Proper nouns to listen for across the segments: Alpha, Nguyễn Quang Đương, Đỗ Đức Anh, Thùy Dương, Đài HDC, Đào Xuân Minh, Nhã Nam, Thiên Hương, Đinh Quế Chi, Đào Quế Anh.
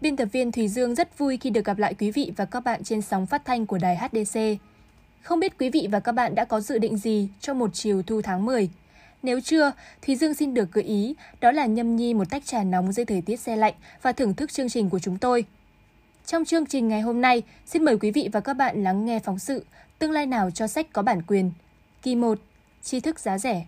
Biên tập viên Thùy Dương rất vui khi được gặp lại quý vị và các bạn trên sóng phát thanh của Đài HDC. Không biết quý vị và các bạn đã có dự định gì cho một chiều thu tháng 10? Nếu chưa, Thùy Dương xin được gợi ý, đó là nhâm nhi một tách trà nóng dưới thời tiết se lạnh và thưởng thức chương trình của chúng tôi. Trong chương trình ngày hôm nay, xin mời quý vị và các bạn lắng nghe phóng sự Tương lai nào cho sách có bản quyền. Kỳ 1. Tri thức giá rẻ.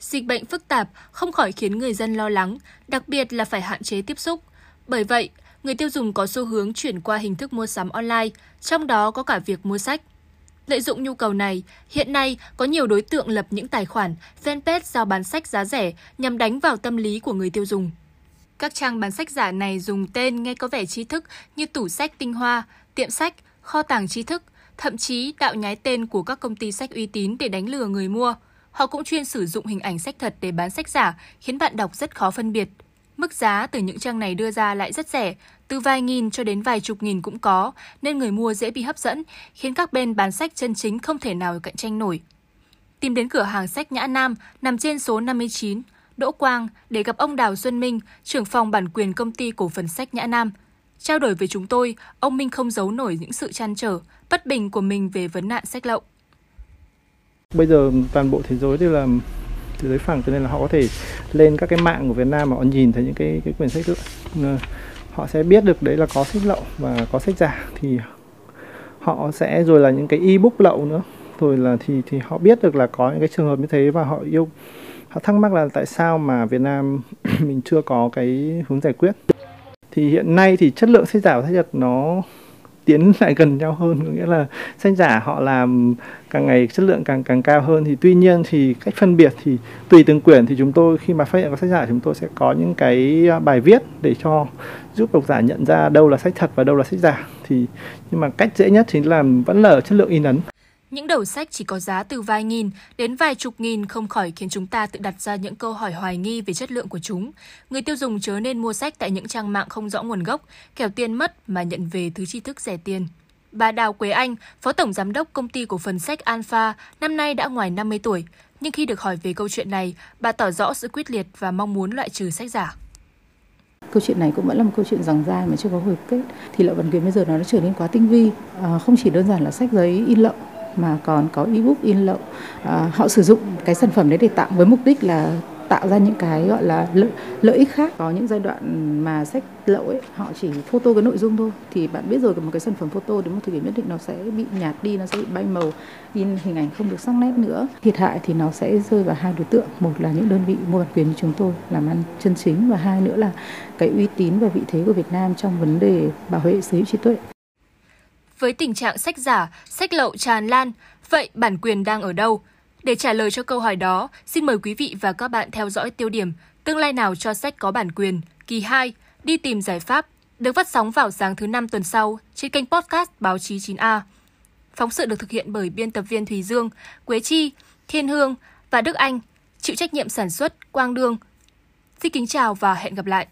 Dịch bệnh phức tạp không khỏi khiến người dân lo lắng, đặc biệt là phải hạn chế tiếp xúc. Bởi vậy, người tiêu dùng có xu hướng chuyển qua hình thức mua sắm online, trong đó có cả việc mua sách. Lợi dụng nhu cầu này, hiện nay có nhiều đối tượng lập những tài khoản, fanpage giao bán sách giá rẻ nhằm đánh vào tâm lý của người tiêu dùng. Các trang bán sách giả này dùng tên nghe có vẻ trí thức như tủ sách tinh hoa, tiệm sách, kho tàng trí thức, thậm chí đạo nhái tên của các công ty sách uy tín để đánh lừa người mua. Họ cũng chuyên sử dụng hình ảnh sách thật để bán sách giả, khiến bạn đọc rất khó phân biệt. Mức giá từ những trang này đưa ra lại rất rẻ, từ vài nghìn cho đến vài chục nghìn cũng có, nên người mua dễ bị hấp dẫn, khiến các bên bán sách chân chính không thể nào cạnh tranh nổi. Tìm đến cửa hàng sách Nhã Nam nằm trên số 59, Đỗ Quang để gặp ông Đào Xuân Minh, trưởng phòng bản quyền công ty cổ phần sách Nhã Nam. Trao đổi với chúng tôi, ông Minh không giấu nổi những sự trăn trở, bất bình của mình về vấn nạn sách lậu. Bây giờ toàn bộ thế giới đều là thế giới phẳng, cho nên là họ có thể lên các cái mạng của Việt Nam mà họ nhìn thấy những cái quyển sách nữa. Họ sẽ biết được đấy là có sách lậu và có sách giả, thì họ sẽ rồi là những cái e-book lậu nữa, rồi là thì họ biết được là có những cái trường hợp như thế, và họ thắc mắc là tại sao mà Việt Nam mình chưa có cái hướng giải quyết. Thì hiện nay thì chất lượng sách giả và sách thật nó tiến lại gần nhau hơn, có nghĩa là sách giả họ làm càng ngày chất lượng càng cao hơn. Thì tuy nhiên thì cách phân biệt thì tùy từng quyển, thì chúng tôi khi mà phát hiện có sách giả chúng tôi sẽ có những cái bài viết để cho giúp độc giả nhận ra đâu là sách thật và đâu là sách giả. Thì nhưng mà cách dễ nhất chính là vẫn là chất lượng in ấn. Những đầu sách chỉ có giá từ vài nghìn đến vài chục nghìn không khỏi khiến chúng ta tự đặt ra những câu hỏi hoài nghi về chất lượng của chúng. Người tiêu dùng chớ nên mua sách tại những trang mạng không rõ nguồn gốc, kẻo tiền mất mà nhận về thứ tri thức rẻ tiền. Bà Đào Quế Anh, Phó Tổng Giám đốc Công ty Cổ phần Sách Alpha, năm nay đã ngoài 50 tuổi. Nhưng khi được hỏi về câu chuyện này, bà tỏ rõ sự quyết liệt và mong muốn loại trừ sách giả. Câu chuyện này cũng vẫn là một câu chuyện giằng dai mà chưa có hồi kết. Thì lậu bản quyền bây giờ nó trở nên quá tinh vi, không chỉ đơn giản là sách giấy in lậu, mà còn có e-book in lậu. Họ sử dụng cái sản phẩm đấy để tạo với mục đích là tạo ra những cái gọi là lợi ích khác. Có những giai đoạn mà sách lậu ấy, họ chỉ photo cái nội dung thôi. Thì bạn biết rồi, một cái sản phẩm photo đến một thời điểm nhất định nó sẽ bị nhạt đi, nó sẽ bị bay màu, in hình ảnh không được sắc nét nữa. Thiệt hại thì nó sẽ rơi vào hai đối tượng. Một là những đơn vị mua bản quyền như chúng tôi làm ăn chân chính, và hai nữa là cái uy tín và vị thế của Việt Nam trong vấn đề bảo vệ sở hữu trí tuệ. Với tình trạng sách giả, sách lậu tràn lan, vậy bản quyền đang ở đâu? Để trả lời cho câu hỏi đó, xin mời quý vị và các bạn theo dõi tiêu điểm Tương lai nào cho sách có bản quyền, kỳ 2, đi tìm giải pháp, được phát sóng vào sáng thứ 5 tuần sau trên kênh podcast Báo chí 9A. Phóng sự được thực hiện bởi biên tập viên Thùy Dương, Quế Chi, Thiên Hương và Đức Anh, chịu trách nhiệm sản xuất Quang Đương. Xin kính chào và hẹn gặp lại!